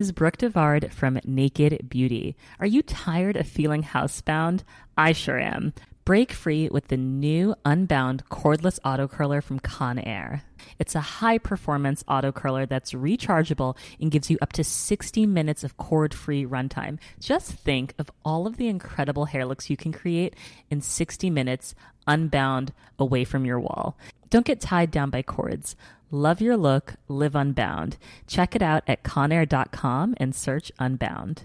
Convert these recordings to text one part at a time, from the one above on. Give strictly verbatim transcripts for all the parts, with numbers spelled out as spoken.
This is Brooke DeVard from Naked Beauty. Are you tired of feeling housebound? I sure am. Break free with the new Unbound cordless auto curler from Conair. It's a high-performance auto curler that's rechargeable and gives you up to sixty minutes of cord-free runtime. Just think of all of the incredible hair looks you can create in sixty minutes, unbound, away from your wall. Don't get tied down by cords. Love your look, live unbound. Check it out at conair dot com and search Unbound.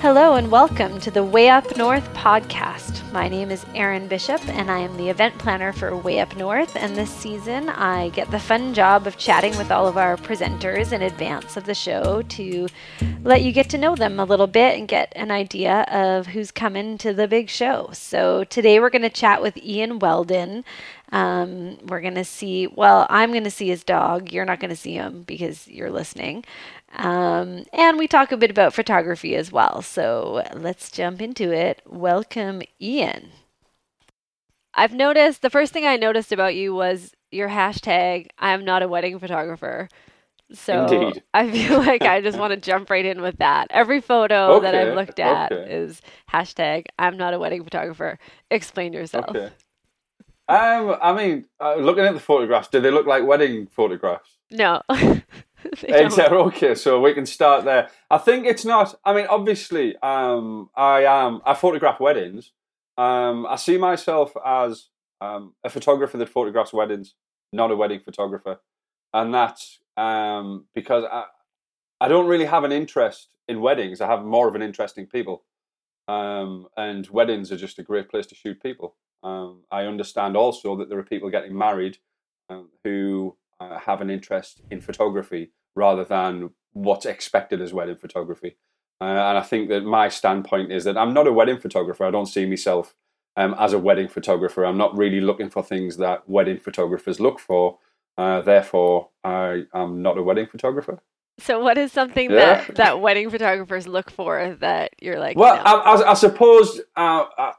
Hello and welcome to the Way Up North podcast. My name is Erin Bishop and I am the event planner for Way Up North, and this season I get the fun job of chatting with all of our presenters in advance of the show to let you get to know them a little bit and get an idea of who's coming to the big show. So today we're going to chat with Ian Weldon. Um, we're going to see, well, I'm going to see his dog. You're not going to see him because you're listening. Um, and we talk a bit about photography as well. So let's jump into it. Welcome, Ian. I've noticed, the first thing I noticed about you was your hashtag, I'm not a wedding photographer. So Indeed. I feel like I just want to jump right in with that. Every photo okay, that I've looked at okay. is hashtag, I'm not a wedding photographer. Explain yourself. Okay. Um, I mean, uh, looking at the photographs, do they look like wedding photographs? No. Exactly. Okay, so we can start there. I think it's not, I mean, obviously, um, I am, I photograph weddings. Um, I see myself as um, a photographer that photographs weddings, not a wedding photographer. And that's um, because I, I don't really have an interest in weddings. I have more of an interest in people. Um, and weddings are just a great place to shoot people. Um, I understand also that there are people getting married um, who uh, have an interest in photography rather than what's expected as wedding photography. Uh, and I think that my standpoint is that I'm not a wedding photographer. I don't see myself um, as a wedding photographer. I'm not really looking for things that wedding photographers look for. Uh, therefore, I am not a wedding photographer. So what is something yeah. that, that wedding photographers look for that you're like? Well, you know? I, I, I suppose uh, I,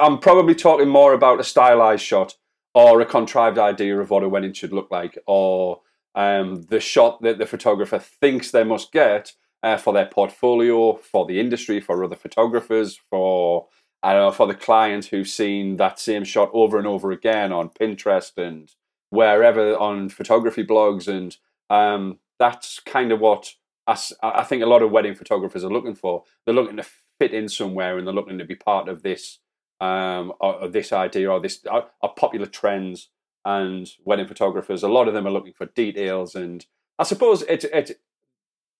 I'm probably talking more about a stylized shot or a contrived idea of what a wedding should look like, or um, the shot that the photographer thinks they must get uh, for their portfolio, for the industry, for other photographers, for I don't know, for the client who's seen that same shot over and over again on Pinterest and wherever on photography blogs and. Um, That's kind of what I, I think a lot of wedding photographers are looking for. They're looking to fit in somewhere, and they're looking to be part of this, um, or, or this idea, or this, or, or popular trends. And wedding photographers, a lot of them are looking for details. And I suppose it's it's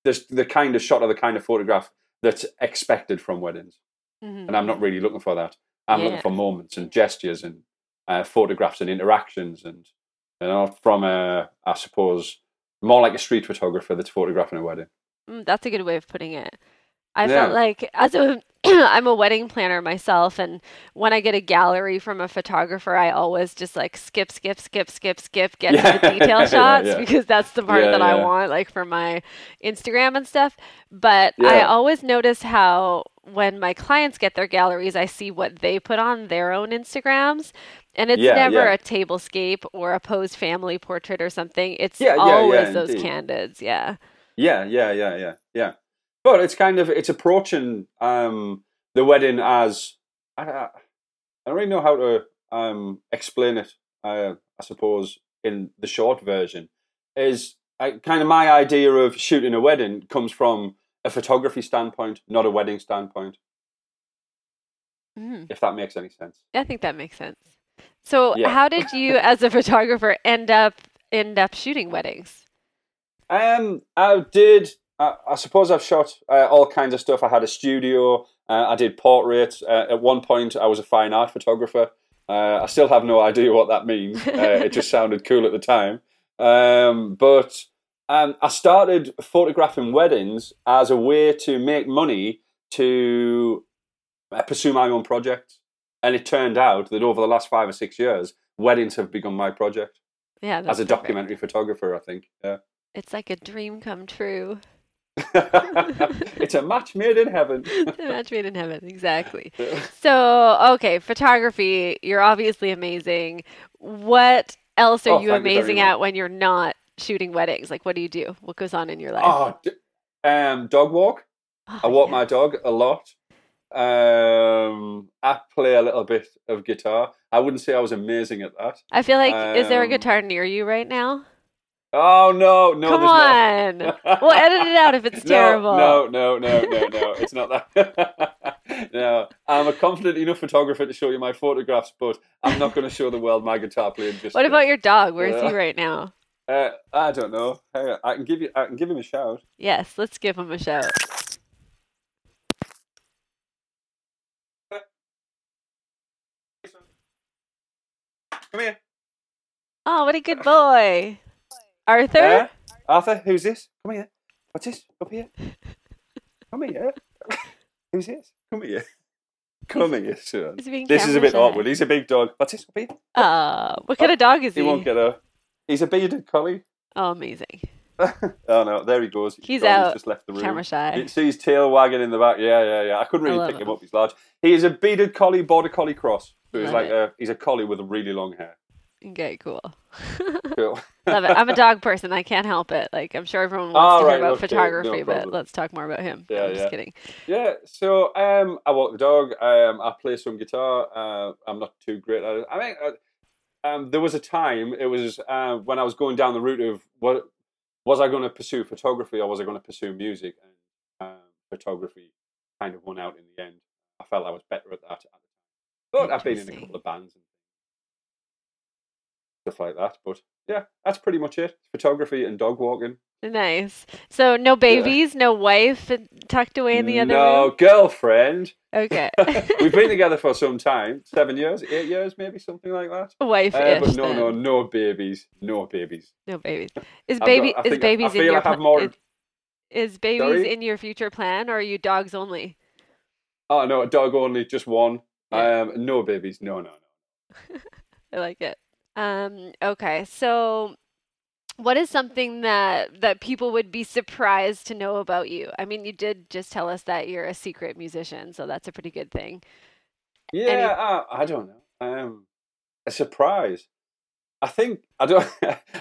the the kind of shot or the kind of photograph that's expected from weddings. Mm-hmm. And I'm not really looking for that. I'm yeah. looking for moments and gestures and uh, photographs and interactions, and you know, from a I suppose. More like a street photographer that's photographing a wedding. Mm, that's a good way of putting it. I yeah. felt like, as a, I'm a wedding planner myself, and when I get a gallery from a photographer, I always just like skip, skip, skip, skip, skip, get yeah. to the detail shots yeah, yeah. because that's the part yeah, that yeah. I want, like for my Instagram and stuff. But yeah. I always notice how when my clients get their galleries, I see what they put on their own Instagrams. And it's yeah, never yeah. a tablescape or a posed family portrait or something. It's yeah, always yeah, yeah, those indeed. candids, yeah. Yeah, yeah, yeah, yeah, yeah. But it's kind of, it's approaching um, the wedding as, I, I don't really know how to um, explain it, uh, I suppose, in the short version, is I, kind of my idea of shooting a wedding comes from a photography standpoint, not a wedding standpoint. Mm. If that makes any sense. I think that makes sense. So yeah. how did you, as a photographer, end up end up shooting weddings? Um, I did. I, I suppose I've shot uh, all kinds of stuff. I had a studio. Uh, I did portraits. Uh, at one point, I was a fine art photographer. Uh, I still have no idea what that means. Uh, it just sounded cool at the time. Um, but um, I started photographing weddings as a way to make money to uh, pursue my own projects. And it turned out that over the last five or six years, weddings have become my project. Yeah, as a documentary photographer, I think. Yeah, it's like a dream come true. It's a match made in heaven. A match made in heaven, exactly. So, okay, photography, you're obviously amazing. What else are oh, you amazing you at when you're not shooting weddings? Like, what do you do? What goes on in your life? Oh, um, dog walk. Oh, I walk yeah. my dog a lot. Um, I play a little bit of guitar. I wouldn't say I was amazing at that. I feel like, um, is there a guitar near you right now? Oh, no, no. Come on. We'll edit it out if it's no, terrible. No, no, no, no, no. It's not that. No, I'm a confident enough photographer to show you my photographs, but I'm not going to show the world my guitar playing. Just what yet. About your dog? Where is he right now? Uh, I don't know. I can give you. I can give him a shout. Yes, let's give him a shout. Come here. Oh, what a good boy. Arthur? Uh, Arthur, who's this? Come here. What's this? Up here. Come here. Who's this? Come here. Come here, son. This is a bit awkward. He's a big dog. What's this? Up here. Uh, what kind oh, of dog is he? He won't get a... He's a bearded collie. Oh, amazing. Oh, no. There he goes. He's, he's out. He's just left the room. Camera shy. You see his tail wagging in the back. Yeah, yeah, yeah. I couldn't really I pick him. him up. He's large. He is a bearded collie, border collie cross. So he's, like a, he's a collie with a really long hair. Okay, cool. Cool. Love it. I'm a dog person. I can't help it. Like, I'm sure everyone wants oh, to hear right, about okay, photography, no but let's talk more about him. Yeah, I'm yeah. just kidding. Yeah, so um, I walk the dog. Um, I play some guitar. Uh, I'm not too great at it. I mean, uh, um, there was a time, it was uh, when I was going down the route of what was I going to pursue photography or was I going to pursue music? And um, photography kind of won out in the end. I felt I was better at that. But I've been in a couple of bands and stuff like that. But yeah, that's pretty much it. Photography and dog walking. Nice. So no babies, yeah. no wife tucked away in the other no, room? No, girlfriend. Okay. We've been together for some time. Seven years, eight years, maybe something like that. Wife-ish. Uh, but no, then. no, no babies. No babies. No babies. Is baby got, is babies I, I in your plan? More... Is, is babies Sorry? in your future plan or are you dogs only? Oh no, dog only, just one. Yeah. Um, no babies. No, no, no. I like it. Um, okay, so what is something that, that people would be surprised to know about you? I mean, you did just tell us that you're a secret musician, so that's a pretty good thing. Yeah, Any- I, I don't know. Um, a surprise. I think I don't.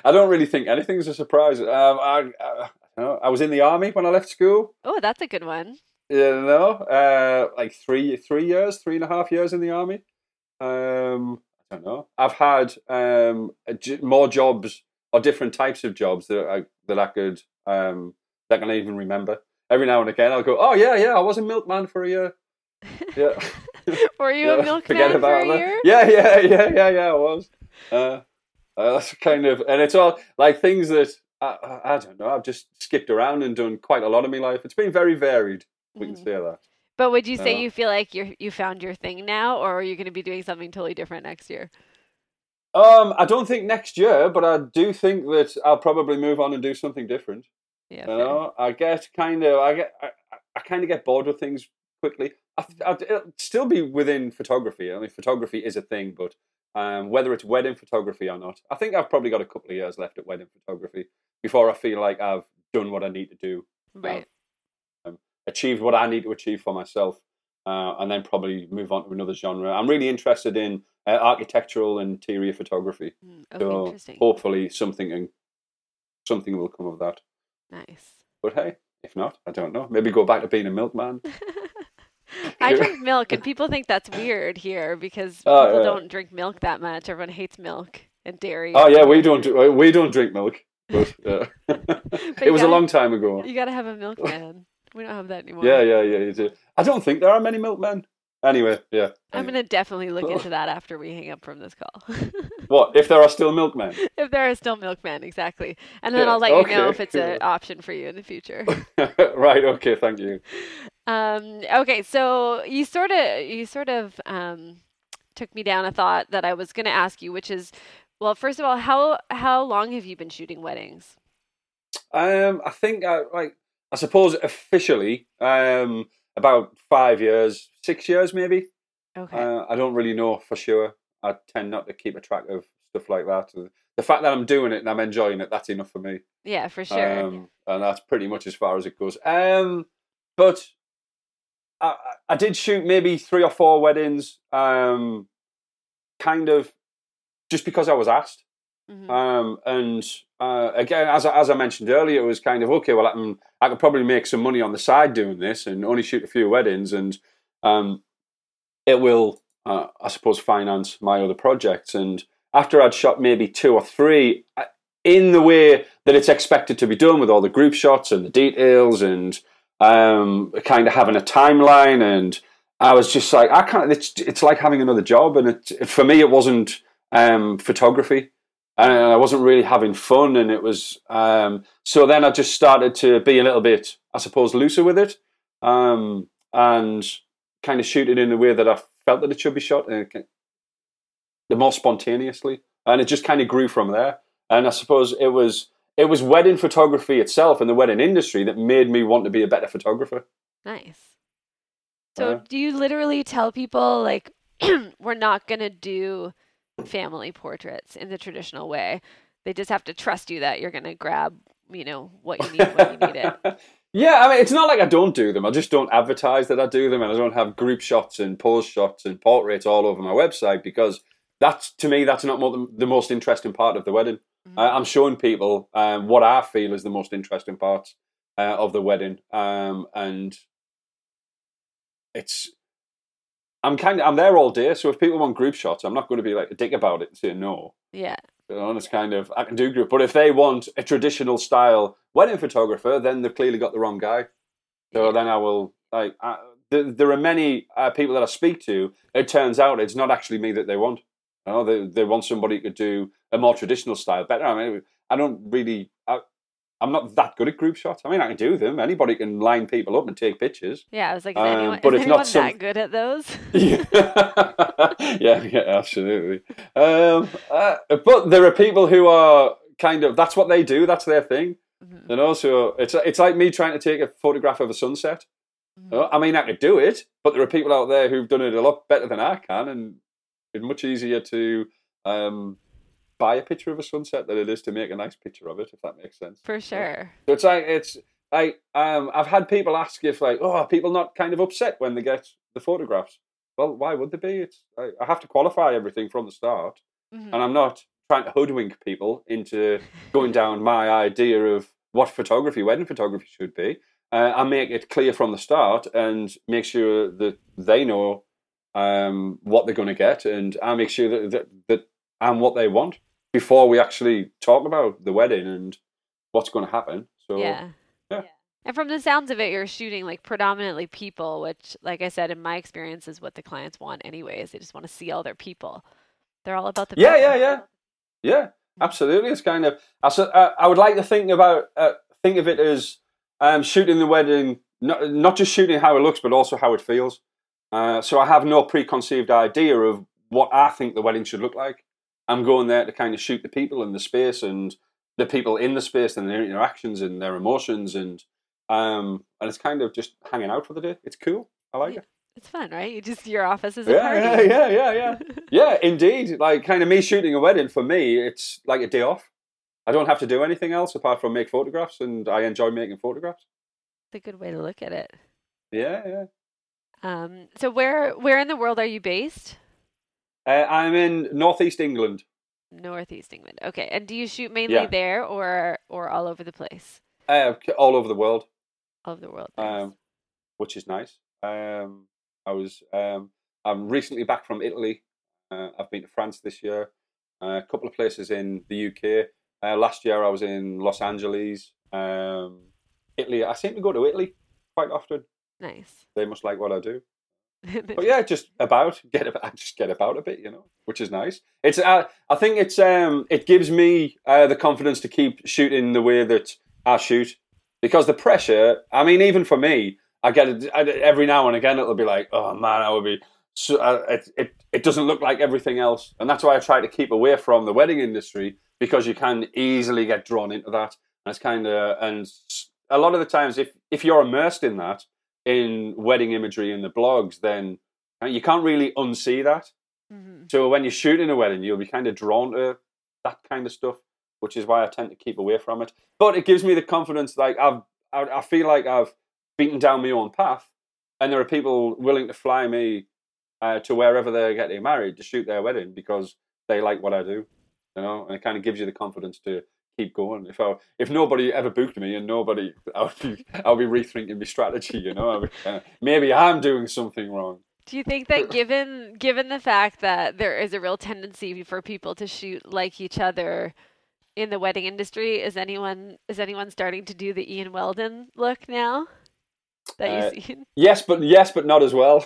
I don't really think anything's a surprise. Um, I, I, I, I was in the army when I left school. Oh, that's a good one. You know, uh, like three, three years, three and a half years in the army. Um, I don't know. I've had um, more jobs or different types of jobs that I that I could um, that I can even remember. Every now and again, I'll go, "Oh yeah, yeah, I was a milkman for a year." Yeah. Were you yeah, a milkman for a year? That. Yeah, yeah, yeah, yeah, yeah. I was. Uh, uh, that's kind of, and it's all like things that I, I don't know. I've just skipped around and done quite a lot of my life. It's been very varied. We can say that. But would you say uh, you feel like you you found your thing now, or are you going to be doing something totally different next year? Um, I don't think next year, but I do think that I'll probably move on and do something different. Yeah, you know, I get kind of I get I, I kind of get bored with things quickly. I, I, it'll still be within photography. I mean, photography is a thing, but um, whether it's wedding photography or not, I think I've probably got a couple of years left at wedding photography before I feel like I've done what I need to do. Right. I've, achieved what I need to achieve for myself, uh, and then probably move on to another genre. I'm really interested in uh, architectural and interior photography. Mm, oh, so hopefully something something will come of that. Nice. But hey, if not, I don't know. Maybe go back to being a milkman. I drink milk, and people think that's weird here because people oh, yeah. don't drink milk that much. Everyone hates milk and dairy. Oh yeah, we don't we don't drink milk. But, uh, but it was gotta, a long time ago. You got to have a milkman. We don't have that anymore. Yeah, yeah, yeah, you do. I don't think there are many milkmen. Anyway, yeah. Anyway. I'm going to definitely look into that after we hang up from this call. What? If there are still milkmen? If there are still milkmen, exactly. And then yeah, I'll let okay. you know if it's an option for you in the future. Right, okay, thank you. Um, okay, so you sort of, you sort of um, took me down a thought that I was going to ask you, which is, well, first of all, how, how long have you been shooting weddings? Um, I think, I, like, I suppose officially um, about five years, six years maybe. Okay. Uh, I don't really know for sure. I tend not to keep a track of stuff like that. the fact that I'm doing it and I'm enjoying it, that's enough for me. Yeah, for sure. Um, and that's pretty much as far as it goes. Um, but I, I did shoot maybe three or four weddings, um, kind of just because I was asked. Mm-hmm. Um, and uh, again, as I, as I mentioned earlier, it was kind of, okay, well, I, can, I could probably make some money on the side doing this and only shoot a few weddings, and um, it will, uh, I suppose, finance my other projects. And after I'd shot maybe two or three, in the way that it's expected to be done with all the group shots and the details and um, kind of having a timeline, and I was just like, I can't, it's, it's like having another job. And it, for me, it wasn't um, photography. And I wasn't really having fun, and it was um, so. Then I just started to be a little bit, I suppose, looser with it, um, and kind of shoot it in the way that I felt that it should be shot, and the more spontaneously. And it just kind of grew from there. And I suppose it was it was wedding photography itself and the wedding industry that made me want to be a better photographer. Nice. So, uh, do you literally tell people like, we're not gonna do family portraits in the traditional way? They just have to trust you that you're gonna grab, you know, what you need when you need it. Yeah, I mean, it's not like I don't do them. I just don't advertise that I do them, and I don't have group shots and pose shots and portraits all over my website, because that's, to me, that's not more the most interesting part of the wedding. Mm-hmm. uh, I'm showing people um, what I feel is the most interesting part uh, of the wedding, um, and it's I'm kind of I'm there all day, so if people want group shots, I'm not going to be like a dick about it and say no. Yeah, you know, it's kind of, I can do group, but if they want a traditional style wedding photographer, then they've clearly got the wrong guy. So yeah. then I will like I, th- there are many uh, people that I speak to. It turns out it's not actually me that they want. You know, they they want somebody who could do a more traditional style better. I mean, I don't really. I, I'm not that good at group shots. I mean, I can do them. Anybody can line people up and take pictures. Yeah, I was like, is anyone, um, but is it's anyone not some... that good at those? Yeah, yeah, yeah, absolutely. Um, uh, but there are people who are kind of, that's what they do. That's their thing. Mm-hmm. And also, it's it's like me trying to take a photograph of a sunset. Mm-hmm. I mean, I could do it, but there are people out there who've done it a lot better than I can, and it's much easier to... Um, buy a picture of a sunset than it is to make a nice picture of it, if that makes sense. For sure. So it's like it's like um I've had people ask if like, oh, are people not kind of upset when they get the photographs? Well, why would they be? It's I, I have to qualify everything from the start. Mm-hmm. And I'm not trying to hoodwink people into going down my idea of what photography, wedding photography should be. Uh, I make it clear from the start and make sure that they know um what they're gonna get, and I make sure that that, that I'm what they want before we actually talk about the wedding and what's going to happen. So yeah. yeah. And from the sounds of it, you're shooting like predominantly people, which, like I said, in my experience, is what the clients want anyways. They just want to see all their people. They're all about the people. Yeah, yeah, yeah. Yeah, absolutely. It's kind of, I, I would like to think about, uh, think of it as um, shooting the wedding, not, not just shooting how it looks, but also how it feels. Uh, so I have no preconceived idea of what I think the wedding should look like. I'm going there to kind of shoot the people and the space and the people in the space and their interactions and their emotions, and um and it's kind of just hanging out for the day. It's cool. I like it. It's fun, right? You just your office is a yeah, party. Yeah, yeah, yeah, yeah. Yeah, indeed. Like kind of me shooting a wedding, for me, it's like a day off. I don't have to do anything else apart from make photographs, and I enjoy making photographs. It's a good way to look at it. Yeah, yeah. Um so where where in the world are you based? Uh, I'm in northeast England. Northeast England. Okay. And do you shoot mainly yeah. there or or all over the place? Uh, all over the world. All over the world. Nice. Um, which is nice. Um, I was. Um, I'm recently back from Italy. Uh, I've been to France this year. Uh, a couple of places in the U K. Uh, last year I was in Los Angeles. Um, Italy. I seem to go to Italy quite often. Nice. They must like what I do. But yeah, just about get about, just get about a bit, you know, which is nice. It's uh, I think it's um it gives me uh, the confidence to keep shooting the way that I shoot, because the pressure. I mean, even for me, I get it I, every now and again. It'll be like, oh man, I would be. So, uh, it it it doesn't look like everything else, and that's why I try to keep away from the wedding industry, because you can easily get drawn into that. And it's kind of and a lot of the times, if if you're immersed in that. In wedding imagery and the blogs, then you can't really unsee that. Mm-hmm. So when you're shooting a wedding, you'll be kind of drawn to that kind of stuff, which is why I tend to keep away from it. But it gives me the confidence, like, I've, I, I feel like I've beaten down my own path, and there are people willing to fly me uh, to wherever they're getting married to shoot their wedding because they like what I do, you know, and it kind of gives you the confidence to keep going. If I, if nobody ever booked me and nobody, I'll be, I'll be rethinking my strategy, you know, I'll be, uh, maybe I'm doing something wrong. Do you think that given given the fact that there is a real tendency for people to shoot like each other in the wedding industry, is anyone is anyone starting to do the Ian Weldon look now that you've uh, seen? Yes, but yes, but not as well.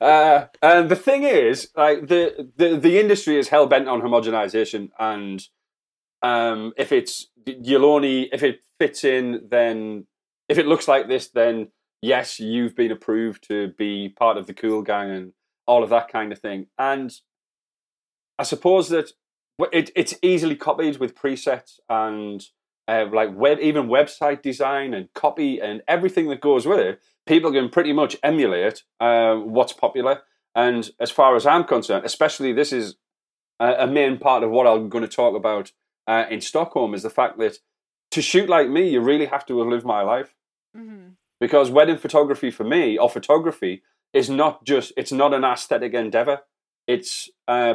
uh, and the thing is, like the the, the industry is hell bent on homogenization, and um, if it's you'll only if it fits in, then if it looks like this, then yes, you've been approved to be part of the cool gang and all of that kind of thing. And I suppose that it, it's easily copied with presets and uh, like web, even website design and copy and everything that goes with it. People can pretty much emulate uh, what's popular. And as far as I'm concerned, especially this is a, a main part of what I'm going to talk about uh, in Stockholm, is the fact that to shoot like me, you really have to have lived my life. Mm-hmm. Because wedding photography for me, or photography, is not just, it's not an aesthetic endeavor. It's uh,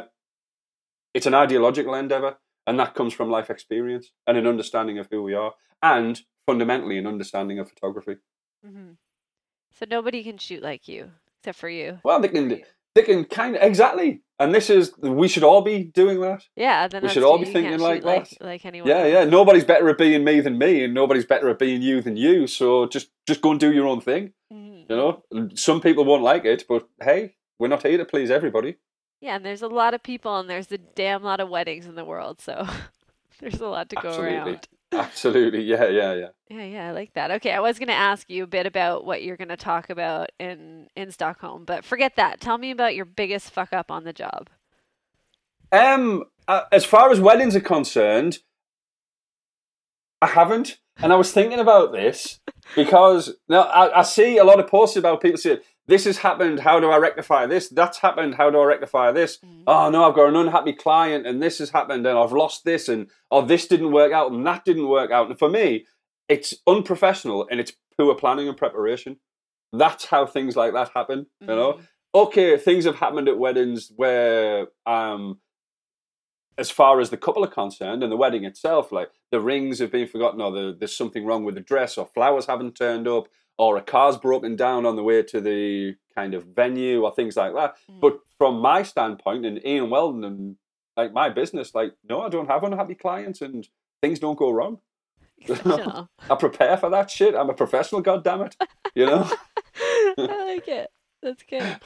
it's an ideological endeavor. And that comes from life experience and an understanding of who we are. And fundamentally, an understanding of photography. Mm-hmm. So nobody can shoot like you, except for you. Well, they can, they can kind of, exactly. And this is, we should all be doing that. Yeah. Then we should all be thinking like that. Like, like anyone yeah, else. yeah. Nobody's better at being me than me, and nobody's better at being you than you. So just, just go and do your own thing. Mm-hmm. You know, some people won't like it, but hey, we're not here to please everybody. Yeah. And there's a lot of people, and there's a damn lot of weddings in the world. So there's a lot to Absolutely. go around. Absolutely. Yeah, yeah, yeah. Yeah, yeah. I like that. Okay. I was going to ask you a bit about what you're going to talk about in, in Stockholm, but forget that. Tell me about your biggest fuck up on the job. Um, uh, as far as weddings are concerned, I haven't. And I was thinking about this because now I, I see a lot of posts about people saying, this has happened, how do I rectify this? That's happened, how do I rectify this? Mm-hmm. Oh, no, I've got an unhappy client, and this has happened, and I've lost this, and oh, this didn't work out, and that didn't work out. And for me, it's unprofessional, and it's poor planning and preparation. That's how things like that happen, mm-hmm. you know? Okay, things have happened at weddings where, um, as far as the couple are concerned, and the wedding itself, like the rings have been forgotten, or the, there's something wrong with the dress, or flowers haven't turned up, or a car's broken down on the way to the kind of venue, or things like that. Mm. But from my standpoint, and Ian Weldon, and like my business, like, no, I don't have unhappy clients, and things don't go wrong. Sure. I prepare for that shit. I'm a professional, goddammit. You know? I like it. That's good.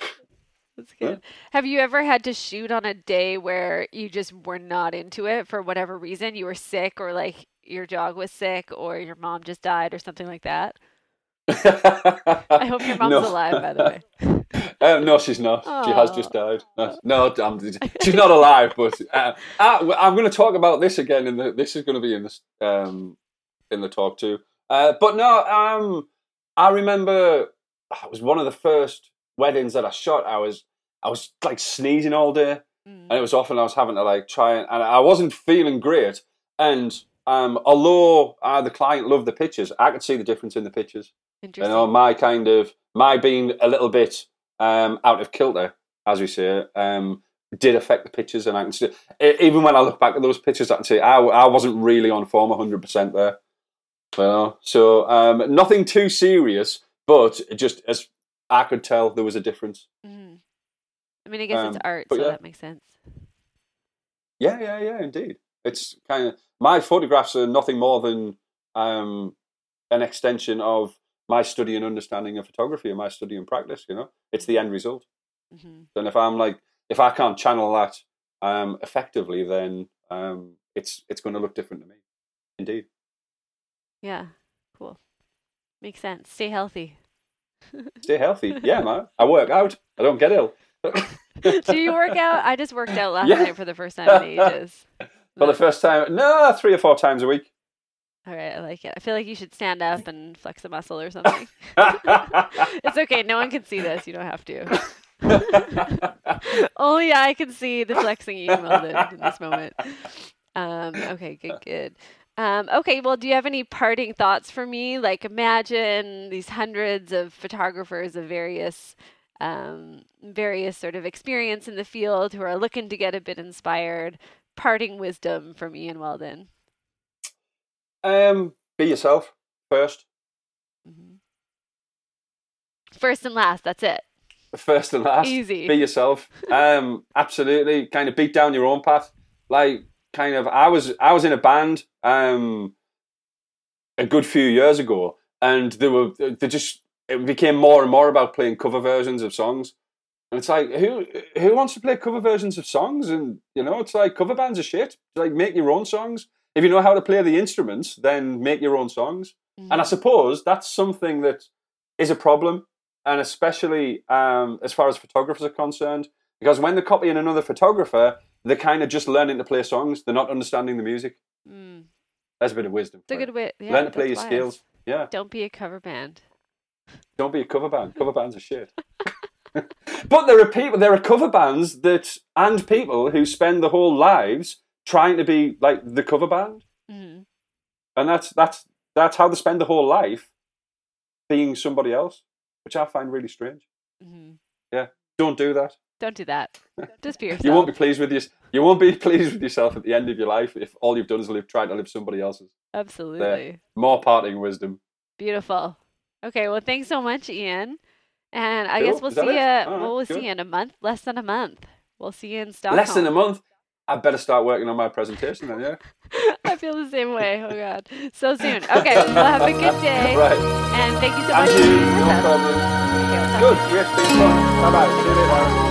That's good. Yeah. Have you ever had to shoot on a day where you just were not into it for whatever reason? You were sick, or like your dog was sick, or your mom just died, or something like that? I hope your mom's no. alive, by the way. Um, no, she's not. Aww. She has just died. No, no I'm, she's not alive. But uh, I, I'm going to talk about this again. In the, this is going to be in this um, in the talk too. Uh, but no, um, I remember it was one of the first weddings that I shot. I was I was like sneezing all day, mm. and it was often I was having to like try and, and I wasn't feeling great. And um, although uh, the client loved the pictures, I could see the difference in the pictures. You know, my kind of, my being a little bit um, out of kilter, as we say, um, did affect the pictures. And I can see, even when I look back at those pictures, I can see I, I wasn't really on form one hundred percent there. You know? So um, nothing too serious, but just as I could tell, there was a difference. Mm-hmm. I mean, I guess um, it's art, so yeah. that makes sense. Yeah, yeah, yeah, indeed. It's kind of, my photographs are nothing more than um, an extension of my study and understanding of photography and my study and practice, you know, it's the end result. Mm-hmm. And if I'm like, if I can't channel that um, effectively, then um, it's it's going to look different to me. Indeed. Yeah. Cool. Makes sense. Stay healthy. Stay healthy. Yeah, man. I work out. I don't get ill. Do you work out? I just worked out last yeah. night for the first time in ages. For the first time? No, three or four times a week. All right, I like it. I feel like you should stand up and flex a muscle or something. It's okay. No one can see this. You don't have to. Oh yeah, I can see the flexing Ian Weldon in this moment. Um, okay, good, good. Um, okay, well, do you have any parting thoughts for me? Like, imagine these hundreds of photographers of various, um, various sort of experience in the field who are looking to get a bit inspired. Parting wisdom from Ian Weldon. Um, be yourself first. Mm-hmm. First and last. That's it. First and last. Easy. Be yourself. Um, absolutely. Kind of beat down your own path. Like. Kind of, I was I was in a band um, a good few years ago, and they were they just it became more and more about playing cover versions of songs, and it's like who who wants to play cover versions of songs? And you know, it's like cover bands are shit. Like make your own songs. If you know how to play the instruments, then make your own songs. Mm-hmm. And I suppose that's something that is a problem, and especially um, as far as photographers are concerned, because when they're copying another photographer. They're kind of just learning to play songs. They're not understanding the music. Mm. That's a bit of wisdom. It's a good way. Yeah, learn to play your wise. Skills. Yeah. Don't be a cover band. Don't be a cover band. Cover bands are shit. But there are people. There are cover bands that and people who spend their whole lives trying to be like the cover band, mm-hmm. and that's that's that's how they spend the whole life being somebody else, which I find really strange. Mm-hmm. Yeah. Don't do that. Don't do that. Just be yourself. You won't be pleased with your, You won't be pleased with yourself at the end of your life if all you've done is live trying to live somebody else's. Absolutely. There. More parting wisdom. Beautiful. Okay. Well, thanks so much, Ian. And I cool. guess we'll is see you. Right, well, we'll good. see you in a month. Less than a month. We'll see you in Stockholm. Less than a month. I better start working on my presentation then. Yeah. I feel the same way. Oh God. So soon. Okay. Well, have a good day. Right. And thank you so much. You. No problem. Okay, good. Yes. Bye bye. See you later.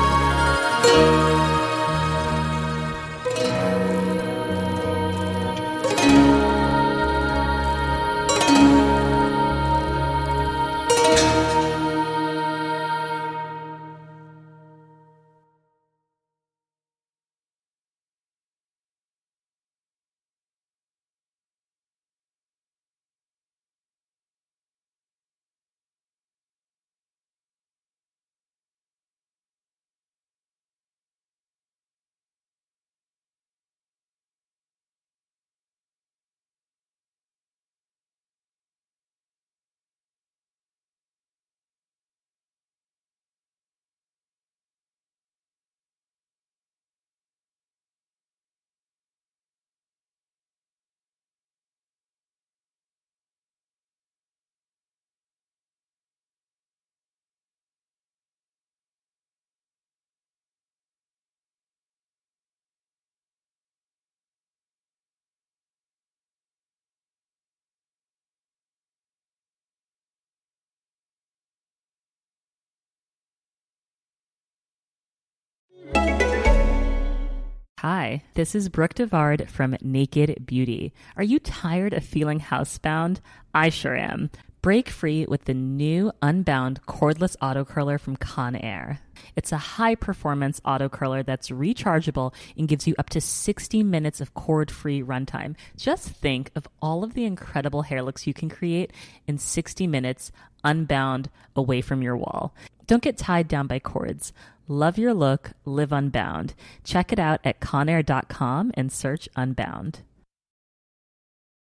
Hi, this is Brooke DeVard from Naked Beauty. Are you tired of feeling housebound? I sure am. Break free with the new Unbound Cordless Auto Curler from Conair. It's a high-performance auto curler that's rechargeable and gives you up to sixty minutes of cord-free runtime. Just think of all of the incredible hair looks you can create in sixty minutes, unbound, away from your wall. Don't get tied down by cords. Love your look, live unbound. Check it out at conair dot com and search Unbound.